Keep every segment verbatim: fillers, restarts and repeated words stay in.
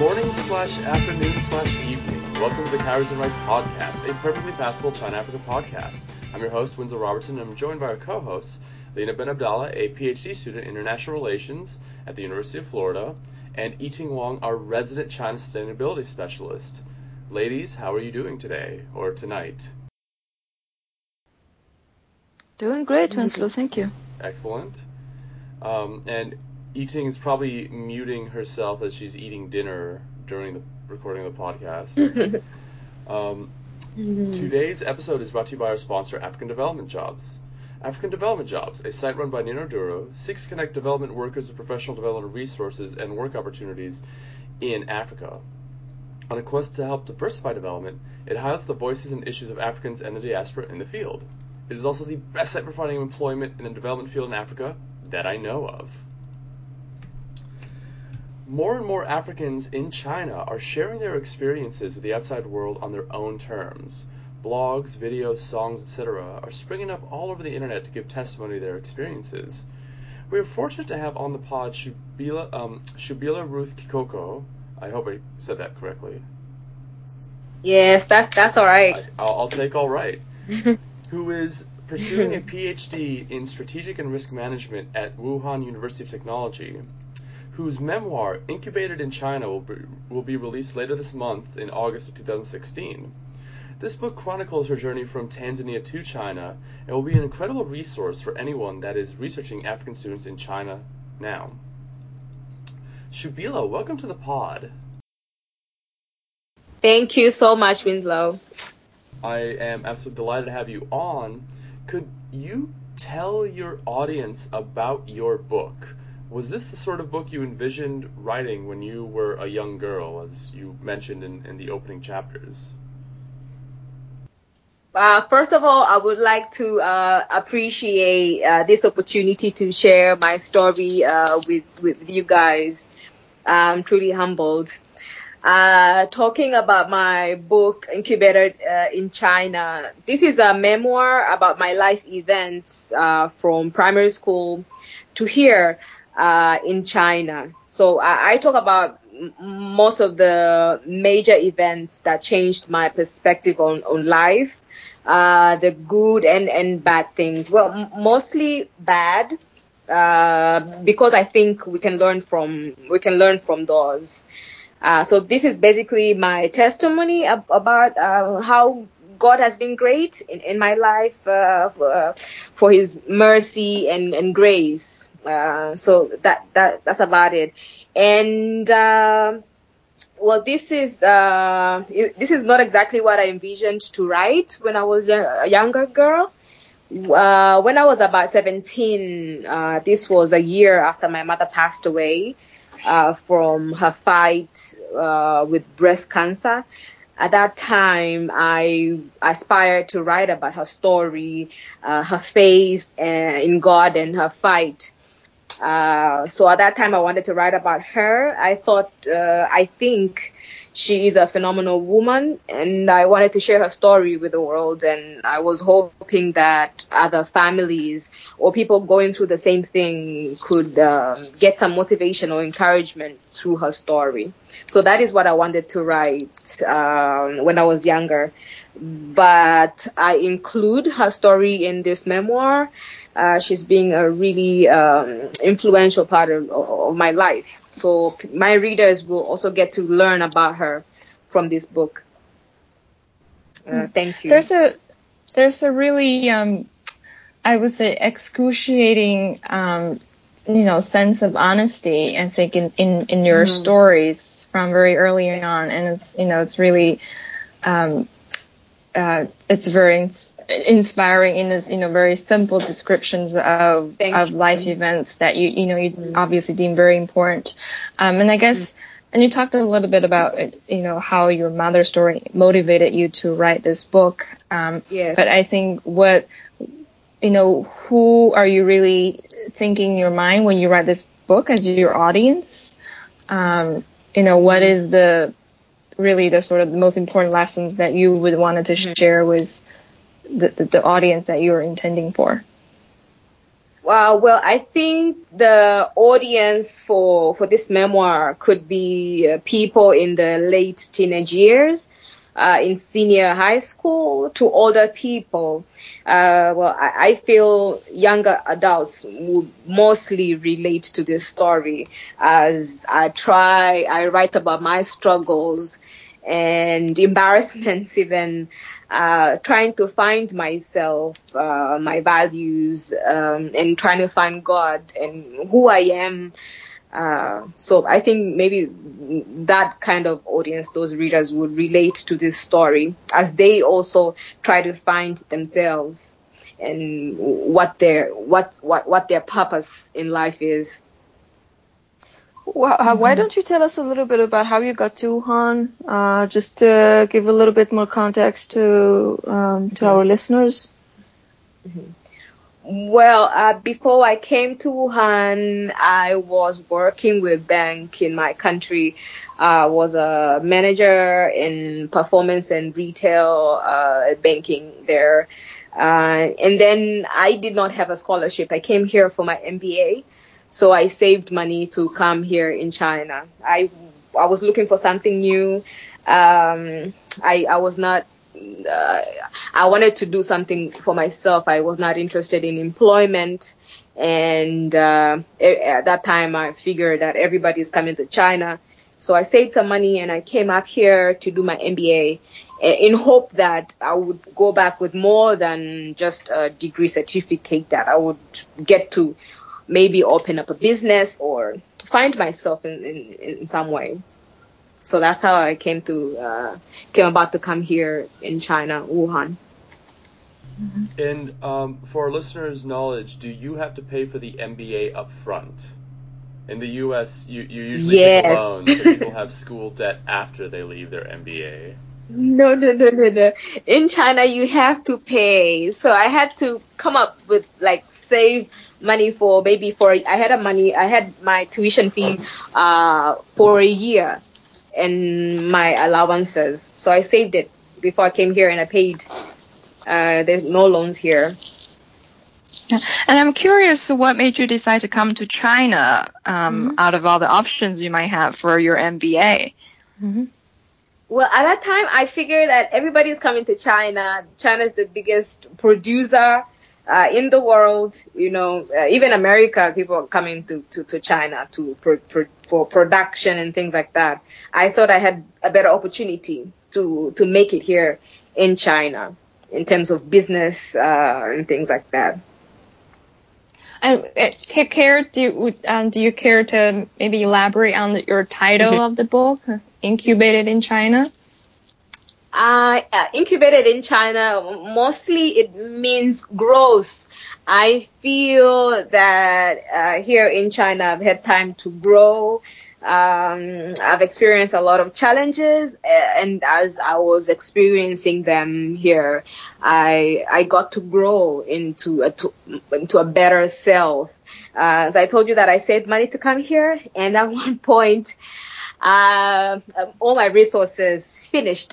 morning slash afternoon slash evening. Welcome to the Calories and Rice Podcast, a perfectly passable China-Africa podcast. I'm your host, Winslow Robertson, and I'm joined by our co-hosts, Lena Ben Abdallah, a PhD student in International Relations at the University of Florida, and Yi Ting Wong, our resident China Sustainability Specialist. Ladies, how are you doing today, or tonight? Doing great, Winslow, thank you. Excellent. Um, and Yi Ting is probably muting herself as she's eating dinner during the recording of the podcast. um, today's episode is brought to you by our sponsor, African Development Jobs. African Development Jobs, a site run by Nino Duro, seeks to connect development workers with professional development resources and work opportunities in Africa. On a quest to help diversify development, it highlights the voices and issues of Africans and the diaspora in the field. It is also the best site for finding employment in the development field in Africa that I know of. More and more Africans in China are sharing their experiences with the outside world on their own terms. Blogs, videos, songs, et cetera are springing up all over the internet to give testimony to their experiences. We are fortunate to have on the pod Shubila, um, Shubila Ruth Kikoko. I hope I said that correctly. Yes, that's that's all right. I, I'll, I'll take all right. Who is pursuing a PhD in strategic and risk management at Wuhan University of Technology, whose memoir, Incubated in China, will be, will be released later this month in August of two thousand sixteen. This book chronicles her journey from Tanzania to China and will be an incredible resource for anyone that is researching African students in China now. Shubila, welcome to the pod. Thank you so much, Winslow. I am absolutely delighted to have you on. Could you tell your audience about your book? Was this the sort of book you envisioned writing when you were a young girl, as you mentioned in, in the opening chapters? Uh, first of all, I would like to uh, appreciate uh, this opportunity to share my story uh, with, with you guys. I'm truly humbled. Uh, talking about my book, Incubated uh, in China, this is a memoir about my life events uh, from primary school to here. Uh, in China. So I, I talk about m- most of the major events that changed my perspective on, on life, uh, the good and, and bad things. Well, m- mostly bad, uh, because I think we can learn from, we can learn from those. Uh, so this is basically my testimony ab- about uh, how God has been great in, in my life uh, uh, for his mercy and, and grace. Uh, so that, that that's about it. And uh, well, this is uh, it, this is not exactly what I envisioned to write when I was a, a younger girl. Uh, when I was about seventeen, uh, this was a year after my mother passed away uh, from her fight uh, with breast cancer. At that time, I aspired to write about her story, uh, her faith in God, and her fight. Uh, so at that time I wanted to write about her. I thought, uh, I think she is a phenomenal woman, and I wanted to share her story with the world. And I was hoping that other families or people going through the same thing could uh, get some motivation or encouragement through her story. So that is what I wanted to write um, when I was younger. But I include her story in this memoir. Uh, she's being a really um, influential part of, of my life. So my readers will also get to learn about her from this book. Uh, thank you. There's a there's a really, um, I would say, excruciating, um, you know, sense of honesty, I think, in, in, in your mm-hmm. stories from very early on. And, it's you know, it's really... Um, Uh, it's very ins- inspiring in this, you know, very simple descriptions of Thank of you. life events that you, you know, you mm-hmm. obviously deem very important. Um, and I guess, mm-hmm. and you talked a little bit about, you know, how your mother's story motivated you to write this book. Um, yes. But I think what, you know, who are you really thinking in your mind when you write this book as your audience? Um, you know, what is the really the sort of the most important lessons that you would wanted to share with the, the, the audience that you were intending for? Wow. Well, I think the audience for for this memoir could be uh, people in the late teenage years, uh, in senior high school, to older people. Uh, well, I, I feel younger adults would mostly relate to this story as I try, I write about my struggles and embarrassments, even uh, trying to find myself, uh, my values, um, and trying to find God and who I am. Uh, so I think maybe that kind of audience, those readers, would relate to this story as they also try to find themselves and what their what what, what their purpose in life is. Well, uh, why don't you tell us a little bit about how you got to Wuhan, uh, just to give a little bit more context to um, to our listeners? Mm-hmm. Well, uh, before I came to Wuhan, I was working with bank in my country. I uh, was a manager in performance and retail uh, banking there. Uh, and then I did not have a scholarship. I came here for my M B A. So I saved money to come here in China. I I was looking for something new. Um, I I was not. Uh, I wanted to do something for myself. I was not interested in employment. And uh, at that time, I figured that everybody's coming to China. So I saved some money and I came up here to do my M B A in hope that I would go back with more than just a degree certificate, that I would get to maybe open up a business or find myself in, in, in some way. So that's how I came to uh, came about to come here in China, Wuhan. And um, for our listeners' knowledge, do you have to pay for the M B A up front? In the U S, you, you usually yes. take a loan, so people have school debt after they leave their M B A. No, no, no, no, no. In China, you have to pay. So I had to come up with, like, save money for maybe for I had a money I had my tuition fee uh for a year and my allowances, so I saved it before I came here and I paid. Uh there's no loans here. And I'm curious, what made you decide to come to China um mm-hmm. out of all the options you might have for your M B A? Mm-hmm. Well, at that time I figured that everybody's coming to China. China's the biggest producer Uh, in the world, you know, uh, even America, people are coming to, to, to China to pro, pro, for production and things like that. I thought I had a better opportunity to, to make it here in China in terms of business uh, and things like that. And uh, care do um, do you care to maybe elaborate on the, your title mm-hmm. of the book, Incubated in China? Uh, incubated in China, mostly it means growth. I feel that uh, here in China, I've had time to grow. Um, I've experienced a lot of challenges, and as I was experiencing them here, I I got to grow into a, to, into a better self. Uh, as I told you, that I saved money to come here, and at one point, uh, all my resources finished.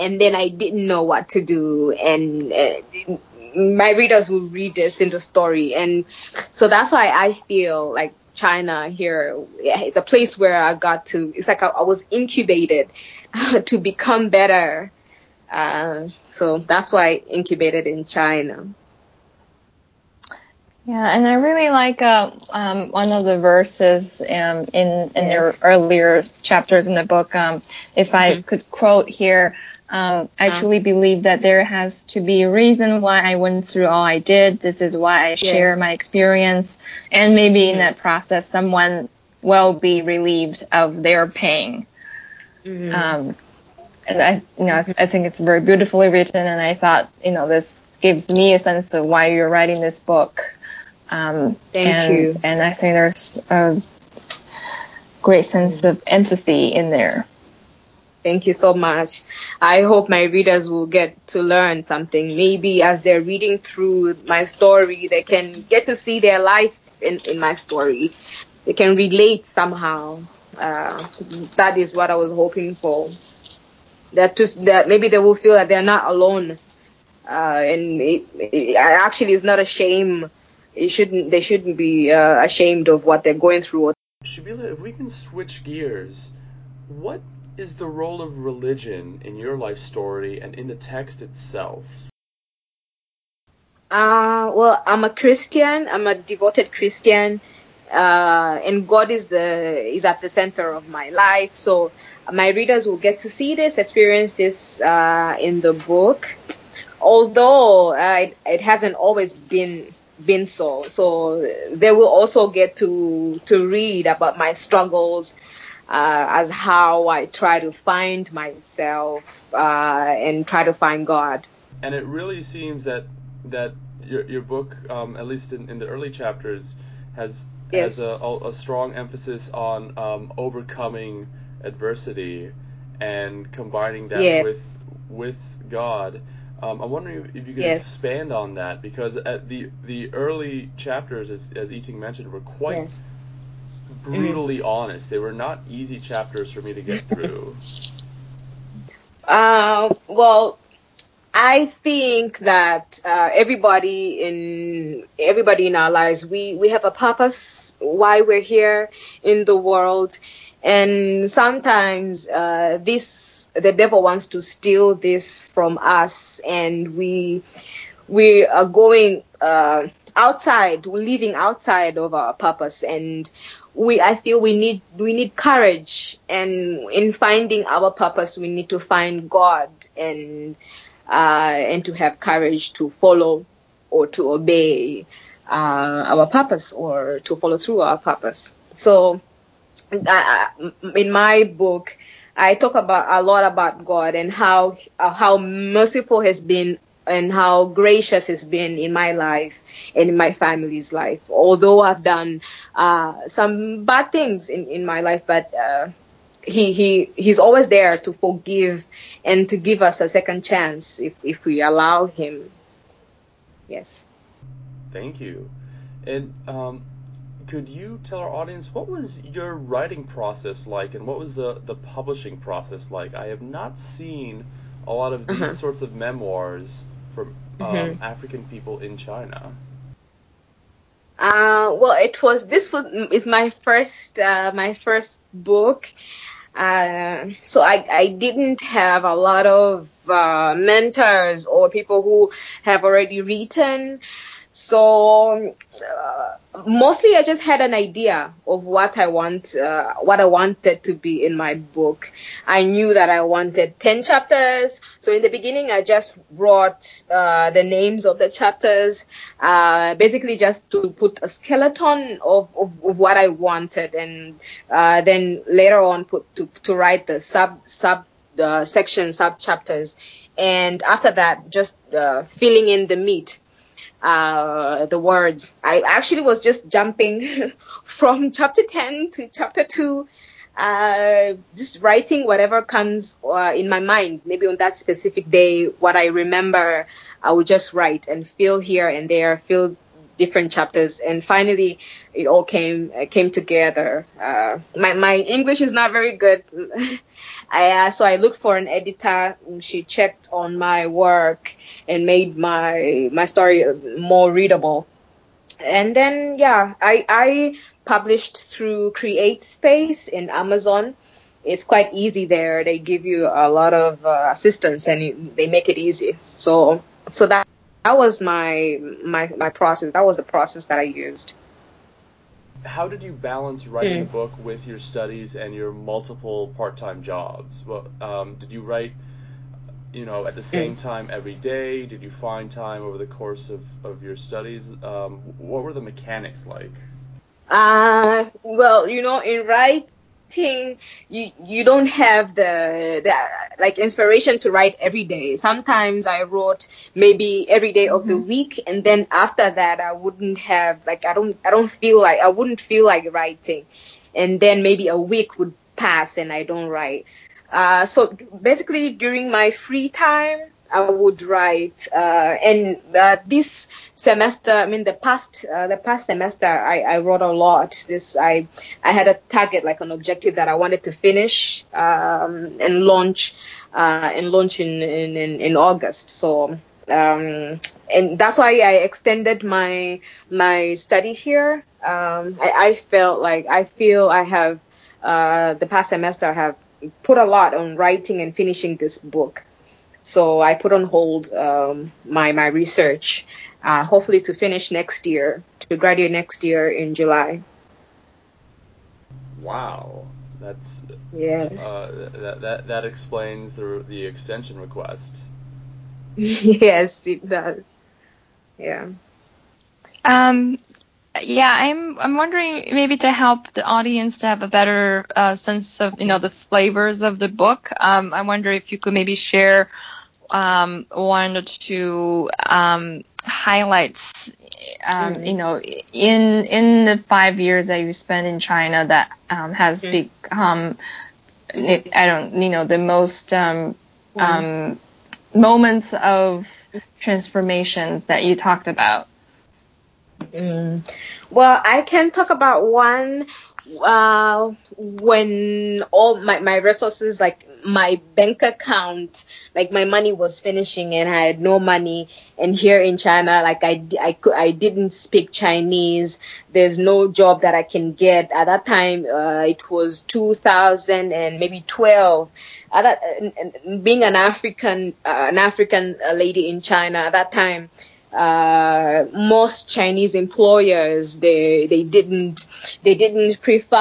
And then I didn't know what to do. And uh, my readers will read this in the story. And so that's why I feel like China here, it's a place where I got to, it's like I, I was incubated to become better. Uh, so that's why I incubated in China. Yeah, and I really like uh, um, one of the verses um, in, in yes. the earlier chapters in the book. Um, if mm-hmm. I could quote here, Um, I uh-huh. truly believe that there has to be a reason why I went through all I did. This is why I yes. share my experience. And maybe mm-hmm. in that process, someone will be relieved of their pain. Mm-hmm. Um, and I, you know, I think it's very beautifully written. And I thought, you know, this gives me a sense of why you're writing this book. Um, Thank and, you. And I think there's a great sense of empathy in there. Thank you so much. I hope my readers will get to learn something. Maybe as they're reading through my story, they can get to see their life in, in my story. They can relate somehow. Uh, that is what I was hoping for. That, to, that maybe they will feel that they're not alone. Uh, and it, it actually is not a shame it shouldn't, they shouldn't be uh, ashamed of what they're going through. Shubila, if we can switch gears, what is the role of religion in your life story and in the text itself? Uh, well, I'm a Christian. I'm a devoted Christian. Uh, and God is the is at the center of my life. So my readers will get to see this, experience this uh, in the book. Although uh, it, it hasn't always been been so. So they will also get to to read about my struggles uh, as how I try to find myself uh, and try to find God. And it really seems that that your your book, um, at least in, in the early chapters, has Yes. has a, a strong emphasis on um, overcoming adversity and combining that Yes. with with God. Um, I'm wondering if you could Yes. expand on that, because at the the early chapters, as, as Yi Ting mentioned, were quite Yes. brutally Mm. honest. They were not easy chapters for me to get through. uh, well, I think that uh, everybody in everybody in our lives, we, we have a purpose why we're here in the world, and sometimes uh, this the devil wants to steal this from us, and we we are going uh, outside, living outside of our purpose, and we I feel we need we need courage, and in finding our purpose, we need to find God and. Uh, and to have courage to follow or to obey uh, our purpose or to follow through our purpose. So uh, in my book, I talk about a lot about God and how uh, how merciful has been and how gracious has been in my life and in my family's life. Although I've done uh, some bad things in, in my life, but uh, He he he's always there to forgive and to give us a second chance if, if we allow him. Yes. Thank you. And um, could you tell our audience, what was your writing process like, and what was the, the publishing process like? I have not seen a lot of these uh-huh. sorts of memoirs from um, mm-hmm. African people in China. Uh, well, it was this was is my first uh, my first book. Uh, so I, I didn't have a lot of uh, mentors or people who have already written. So uh, mostly I just had an idea of what I want, uh, what I wanted to be in my book. I knew that I wanted ten chapters. So in the beginning, I just wrote uh, the names of the chapters, uh, basically just to put a skeleton of, of, of what I wanted, and uh, then later on put to, to write the sub sub uh, section sub chapters, and after that just uh, filling in the meat. Uh, the words. I actually was just jumping from chapter ten to chapter two, uh, just writing whatever comes uh, in my mind. Maybe on that specific day, what I remember, I would just write and fill here and there, fill different chapters, and finally, it all came uh, came together. Uh, my my English is not very good, I, uh, so I looked for an editor. She checked on my work and made my my story more readable. And then, yeah, I, I published through CreateSpace in Amazon. It's quite easy there. They give you a lot of uh, assistance, and it, they make it easy. So so that that was my, my my process. That was the process that I used. How did you balance writing mm. a book with your studies and your multiple part-time jobs? Well, um, did you write, you know, at the same mm. time every day? Did you find time over the course of, of your studies? Um, what were the mechanics like? Uh, well, you know, in writing, you you don't have the, the like inspiration to write every day. Sometimes I wrote maybe every day of mm-hmm. the week, and then after that, I wouldn't have like I don't I don't feel like I wouldn't feel like writing, and then maybe a week would pass and I don't write. Uh, so basically, during my free time, I would write. Uh, and uh, this semester, I mean, the past uh, the past semester, I, I wrote a lot. This I I had a target, like an objective that I wanted to finish um, and launch uh, and launch in in, in August. So Um, and that's why I extended my my study here. Um, I, I felt like I feel I have uh, the past semester I have put a lot on writing and finishing this book. So I put on hold um, my my research, uh, hopefully to finish next year, to graduate next year in July. Wow, that's yes. Uh, that that that explains the the extension request. Yes, it does. Yeah. Um, yeah, I'm I'm wondering maybe to help the audience to have a better uh, sense of, you know, the flavors of the book. Um, I wonder if you could maybe share um, one or two um, highlights, um, mm-hmm. you know, in in the five years that you spent in China that um, has mm-hmm. become, I don't, you know, the most um, mm-hmm. um moments of transformations that you talked about. Mm. Well, I can talk about one uh, when all my, my resources, like my bank account, like my money was finishing and I had no money. And here in China, like I, I, could, I didn't speak Chinese. There's no job that I can get. At that time, uh, it was two thousand and maybe twelve. At that, uh, being an African, uh, an African lady in China at that time, uh, most Chinese employers they they didn't they didn't prefer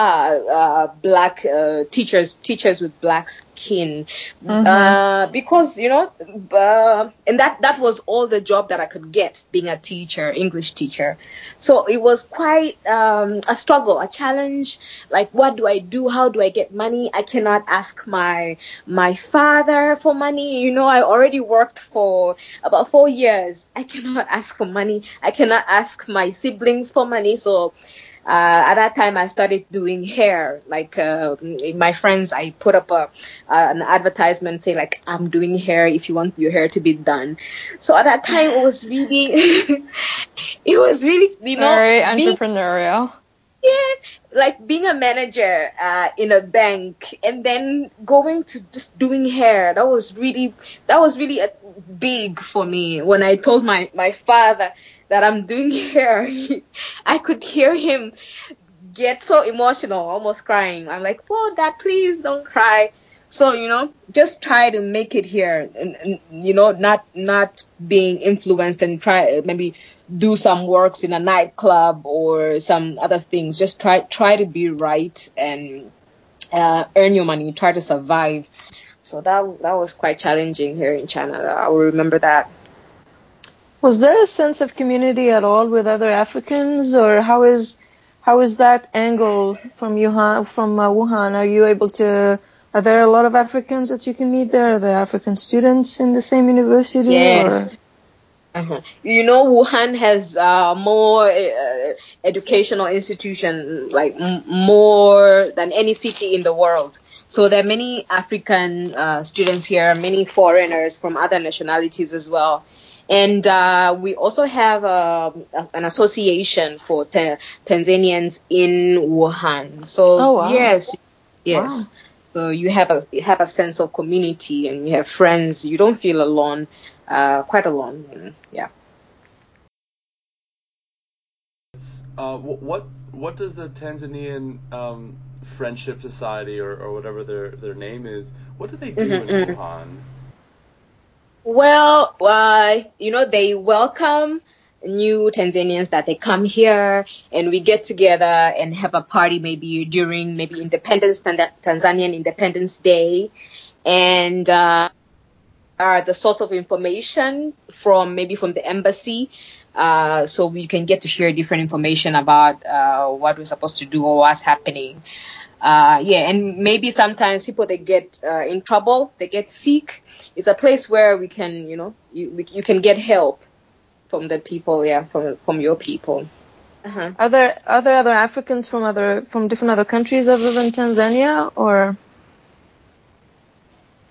uh, black uh, teachers teachers with black skin, mm-hmm. uh, because you know, uh, and that that was all the job that I could get being a teacher, English teacher. So it was quite um, a struggle, a challenge. Like, what do I do? How do I get money? I cannot ask my my father for money. You know, I already worked for about four years. I cannot. ask for money. I cannot ask my siblings for money. So uh, at that time, I started doing hair. Like uh, my friends, I put up a, uh, an advertisement saying, like, I'm doing hair if you want your hair to be done. So at that time, it was really, it was really, you know, very entrepreneurial. Yes, like being a manager uh, in a bank and then going to just doing hair. That was really, that was really a big for me. When I told my, my father that I'm doing hair, I could hear him get so emotional, almost crying. I'm like, oh, Dad, please don't cry. So, you know, just try to make it here and, and you know, not not being influenced and try maybe do some works in a nightclub or some other things. Just try try to be right and uh, earn your money. Try to survive. So that that was quite challenging here in China. I will remember that. Was there a sense of community at all with other Africans, or how is how is that angle from Wuhan? From uh, Wuhan, are you able to? Are there a lot of Africans that you can meet there? Are there African students in the same university? Yes. Or? Uh-huh. You know, Wuhan has uh, more uh, educational institution, like m- more than any city in the world. So there are many African uh, students here, many foreigners from other nationalities as well. And uh, we also have uh, an association for te- Tanzanians in Wuhan. So, oh, wow. yes, yes. Wow. So you have a you have a sense of community and you have friends. You don't feel alone. Uh, quite a long one, yeah. Uh, what what does the Tanzanian um, Friendship Society or, or whatever their, their name is? What do they do mm-hmm, in mm-hmm. Wuhan? Well, uh, you know, they welcome new Tanzanians that they come here, and we get together and have a party maybe during maybe Independence Tanzanian Independence Day, and. Uh, are the source of information from maybe from the embassy, uh, so we can get to hear different information about uh, what we're supposed to do or what's happening. Uh, yeah, and maybe sometimes people, they get uh, in trouble, they get sick. It's a place where we can, you know, you we, you can get help from the people, yeah, from from your people. Uh-huh. Are there are there other Africans from other from different other countries other than Tanzania, or?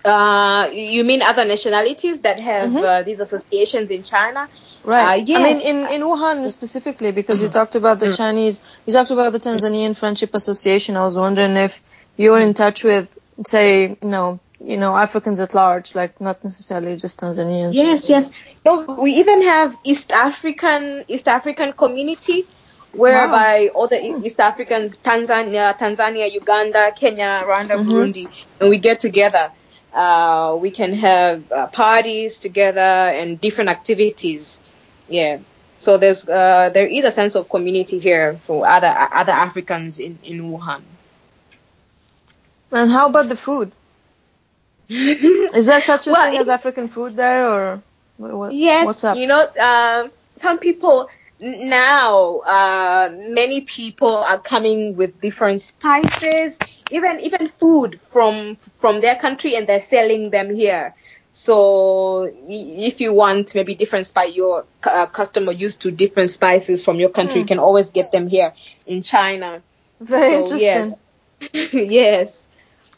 Uh, you mean other nationalities that have mm-hmm. uh, these associations in China? Right. Uh, yes. I mean, in, in Wuhan specifically, because mm-hmm. you talked about the mm-hmm. Chinese, you talked about the Tanzanian Friendship Association. I was wondering if you're in touch with, say, you know, you know, Africans at large, like not necessarily just Tanzanians. Yes, yes. No, we even have East African East African community, whereby wow. all the East African, Tanzania, Tanzania, Uganda, Kenya, Rwanda, mm-hmm. Burundi, and we get together. Uh, we can have uh, parties together and different activities. Yeah. So there's uh, there is a sense of community here for other uh, other Africans in, in Wuhan. And how about the food? Is there such a well, thing as African food there, or what, yes, what's up? You know, uh, some people now, uh, many people are coming with different spices, even even food from from their country, and they're selling them here. So if you want maybe different spice, your uh, customer used to different spices from your country, mm. you can always get them here in China. Very so, interesting. Yes. yes.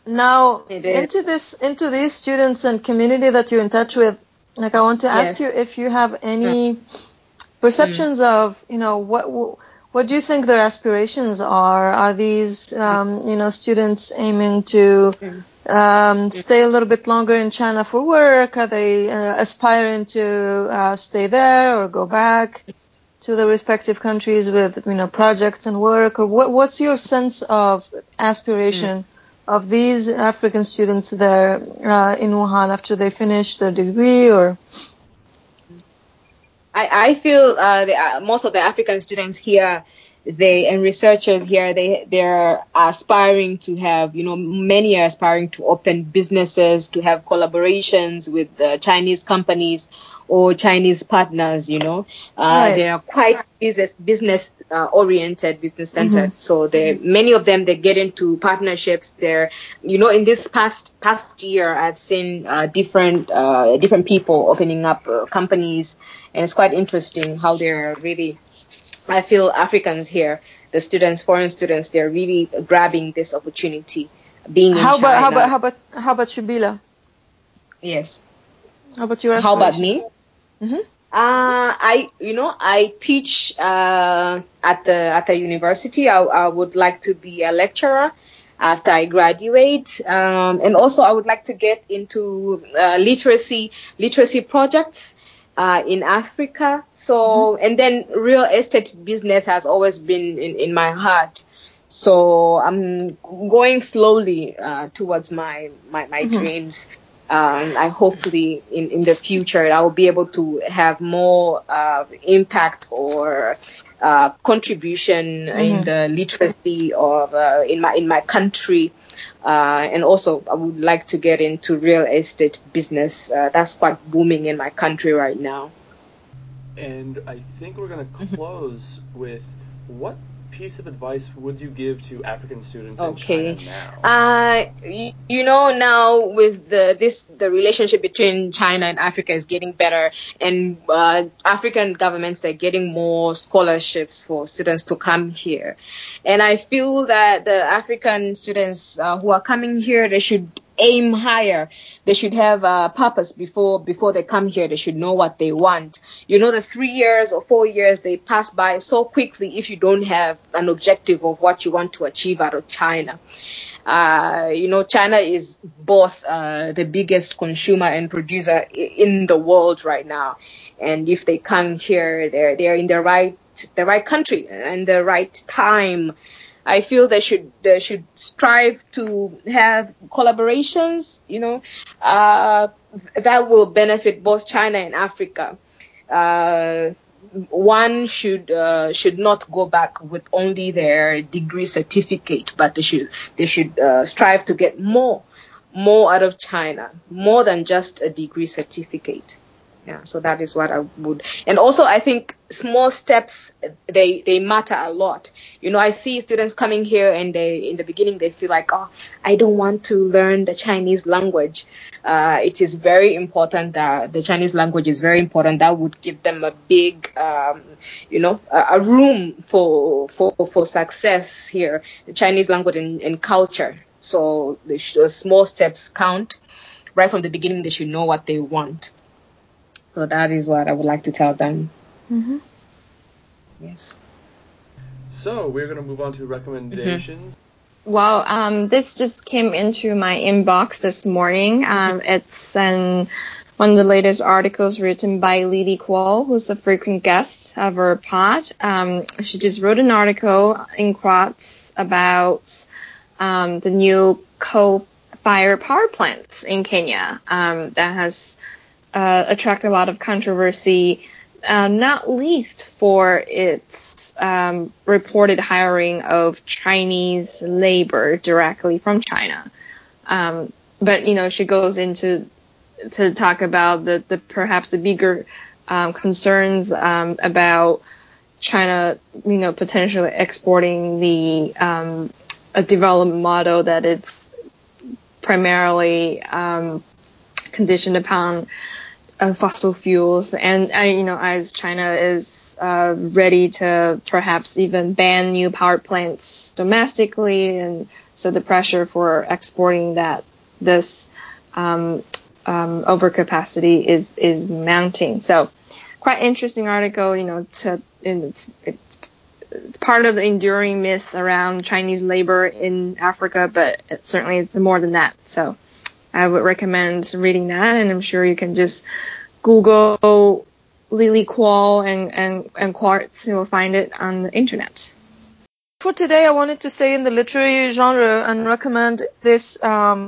Now, into this, into these students and community that you're in touch with, like I want to ask yes. you if you have any mm. perceptions mm. of, you know, what what do you think their aspirations are? Are these, um, you know, students aiming to mm. Um, stay a little bit longer in China for work? Are they uh, aspiring to uh, stay there or go back to their respective countries with, you know, projects and work? Or what, what's your sense of aspiration mm. of these African students there uh, in Wuhan after they finish their degree? Or I, I feel uh, the, most of the African students here, they and researchers here, they they're aspiring to have, you know, many are aspiring to open businesses, to have collaborations with uh, Chinese companies or Chinese partners, you know. Uh, right. They are quite business business uh, oriented, business centered. Mm-hmm. So they many of them they get into partnerships. They're, you know, in this past past year, I've seen uh, different uh, different people opening up uh, companies, and it's quite interesting how they're really. I feel Africans here, the students, foreign students, they're really grabbing this opportunity, being in how China. About, how about how about how about Shubila? Yes. How about you? How about me? Mm-hmm. Uh, I you know I teach uh, at the at the university. I, I would like to be a lecturer after I graduate, um, and also I would like to get into uh, literacy literacy projects. Uh, in Africa, so mm-hmm. and then real estate business has always been in, in my heart. So I'm going slowly uh, towards my my, my mm-hmm. dreams. Um, I hopefully in, in the future I will be able to have more uh, impact or uh, contribution mm-hmm. in the literacy of uh, in my in my country. Uh, and also, I would like to get into real estate business. Uh, that's quite booming in my country right now. And I think we're going to close with what piece of advice would you give to African students okay. in China now? Uh, you, you know, now with the this the relationship between China and Africa is getting better, and uh, African governments are getting more scholarships for students to come here. And I feel that the African students uh, who are coming here, they should aim higher. They should have a purpose before before they come here. They should know what they want. You know, the three years or four years, they pass by so quickly if you don't have an objective of what you want to achieve out of China. Uh, you know, China is both uh, the biggest consumer and producer in the world right now. And if they come here, they're, they're in the right, the right country and the right time. I feel they should they should strive to have collaborations, you know, uh, that will benefit both China and Africa. Uh, one should uh, should not go back with only their degree certificate, but they should they should uh, strive to get more more out of China, more than just a degree certificate. Yeah, so that is what I would. And also, I think small steps, they, they matter a lot. You know, I see students coming here and they in the beginning, they feel like, oh, I don't want to learn the Chinese language. Uh, it is very important that the Chinese language is very important. That would give them a big, um, you know, a, a room for, for, for success here, the Chinese language and, and culture. So the small steps count. Right from the beginning, they should know what they want. So that is what I would like to tell them. Mm-hmm. Yes. So we're going to move on to recommendations. Mm-hmm. Wow, um, this just came into my inbox this morning. Um, it's an, one of the latest articles written by Lili Kuo, who's a frequent guest of our pod. Um, she just wrote an article in Quartz about um, the new coal-fired power plants in Kenya um, that has uh, attracted a lot of controversy, uh, not least for its Um, reported hiring of Chinese labor directly from China. Um, but, you know, she goes into to talk about the, the perhaps the bigger um, concerns um, about China, you know, potentially exporting the um, a development model that it's primarily um, conditioned upon uh, fossil fuels. And, uh, you know, as China is Uh, ready to perhaps even ban new power plants domestically, and so the pressure for exporting that this um, um, overcapacity is is mounting. So, quite interesting article, you know. To and it's, it's it's part of the enduring myth around Chinese labor in Africa, but it certainly it's more than that. So, I would recommend reading that, and I'm sure you can just Google Lili Kuo and, and, and Quartz, you will find it on the internet. For today, I wanted to stay in the literary genre and recommend this, um,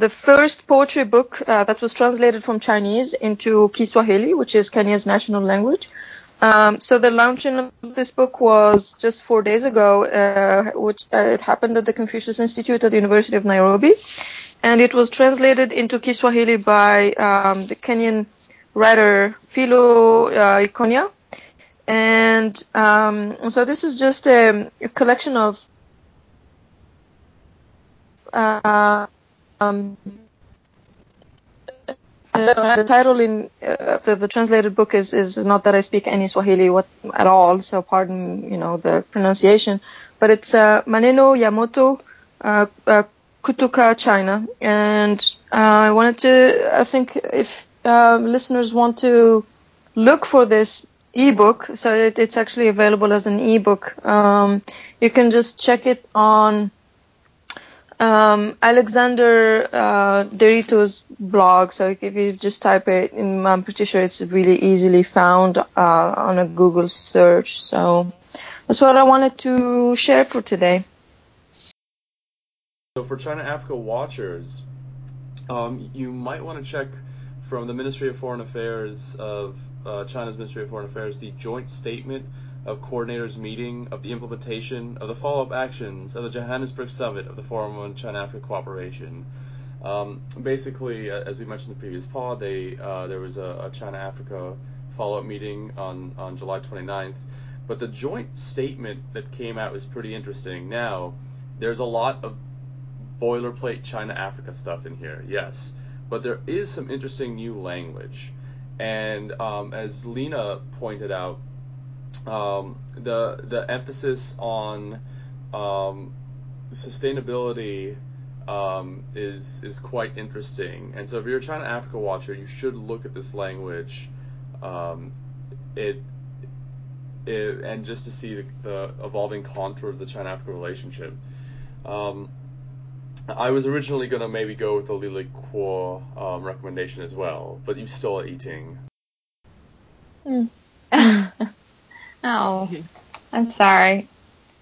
the first poetry book uh, that was translated from Chinese into Kiswahili, which is Kenya's national language. Um, so the launching of this book was just four days ago, uh, which uh, it happened at the Confucius Institute at the University of Nairobi. And it was translated into Kiswahili by um, the Kenyan writer Philo uh, Ikonia, and um, so this is just a, a collection of uh, um, the title in uh, the, the translated book is, is not that I speak any Swahili what, at all, so pardon you know the pronunciation, but it's uh, Maneno Yamoto uh, uh, Kutuka China, and uh, I wanted to I think if Uh, listeners want to look for this ebook, so it, it's actually available as an ebook. Um, you can just check it on um, Alexander uh, Derito's blog. So if you just type it, in, I'm pretty sure it's really easily found uh, on a Google search. So that's what I wanted to share for today. So for China-Africa watchers, um, you might want to check from the Ministry of Foreign Affairs of uh, China's Ministry of Foreign Affairs, the joint statement of coordinators meeting of the implementation of the follow-up actions of the Johannesburg Summit of the Forum on China-Africa Cooperation. Um, basically, uh, as we mentioned in the previous pod, they, uh, there was a, a China-Africa follow-up meeting on, on July twenty-ninth, but the joint statement that came out was pretty interesting. Now, there's a lot of boilerplate China-Africa stuff in here, yes. But there is some interesting new language, and um, as Lena pointed out, um, the the emphasis on um, sustainability um, is is quite interesting. And so, if you're a China Africa watcher, you should look at this language, um, it, it and just to see the, the evolving contours of the China Africa relationship. Um, I was originally going to maybe go with the Lili Kuo um, recommendation as well, but you still are eating. Mm. Oh, I'm sorry.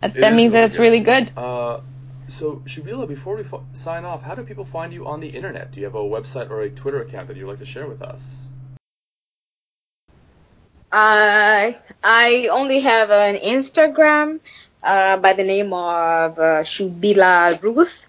That, that means really that it's good. really good. Uh, so, Shubila, before we fo- sign off, how do people find you on the internet? Do you have a website or a Twitter account that you'd like to share with us? Uh, I only have an Instagram uh, by the name of uh, Shubila Ruth.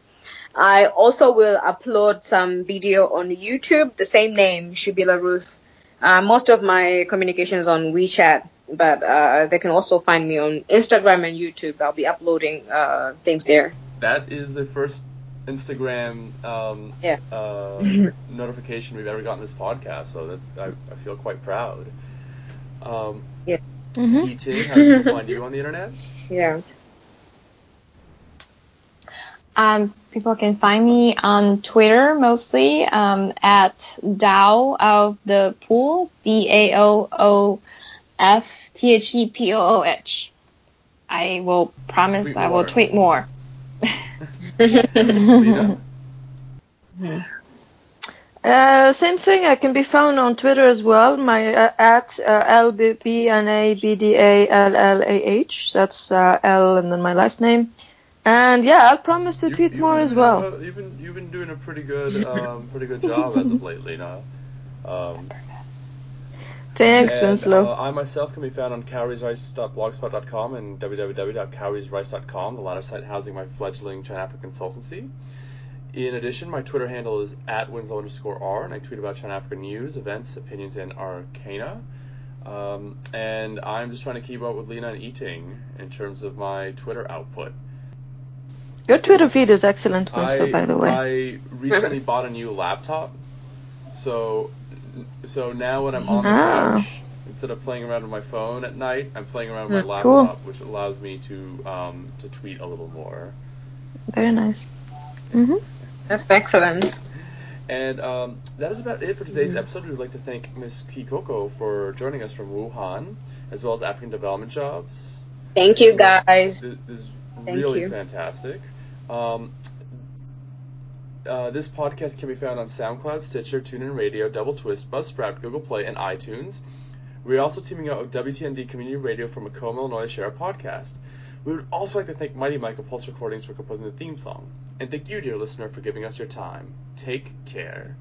I also will upload some video on YouTube, the same name, Shubila Ruth. Uh, most of my communications on WeChat, but uh, they can also find me on Instagram and YouTube. I'll be uploading uh, things there. That is the first Instagram um, yeah. uh, notification we've ever gotten this podcast, so that's I, I feel quite proud. Um, yeah. Mm-hmm. E T, how do people find you on the internet? Yeah. Um, people can find me on Twitter mostly um, at Dao of the Pool, D A O O F T H E P O O H. I will promise tweet I will more. tweet more. Lena? Hmm. Uh, same thing. I can be found on Twitter as well. My uh, at uh, L B P N A B D A L L A H. That's uh, L and then my last name. And yeah, I'll promise to you, tweet you more as well. A, you've been you've been doing a pretty good um, pretty good job as of late, Lena. Um, Thanks, and, Winslow. Uh, I myself can be found on cowries rice dot blogspot dot com and w w w dot cowries rice dot com. The latter site housing my fledgling China-Africa consultancy. In addition, my Twitter handle is at Winslow underscore R, and I tweet about China Africa news, events, opinions, and arcana. Um, and I'm just trying to keep up with Lena and Yi Ting in terms of my Twitter output. Your Twitter feed is excellent, also, I, by the way. I recently bought a new laptop, so so now when I'm on the couch, ah. instead of playing around with my phone at night, I'm playing around with mm, my laptop, cool. which allows me to um, to tweet a little more. Very nice. Mm-hmm. That's excellent. And um, that is about it for today's episode. We'd like to thank Miz Kikoko for joining us from Wuhan, as well as African Development Jobs. Thank you, guys. This is thank really you. fantastic. Um, uh, this podcast can be found on SoundCloud, Stitcher, TuneIn Radio, Double Twist, Buzzsprout, Google Play, and iTunes. We're also teaming up with W T N D Community Radio from Macomb, Illinois, to share a podcast. We would also like to thank Mighty Michael Pulse Recordings for composing the theme song. And thank you, dear listener, for giving us your time. Take care.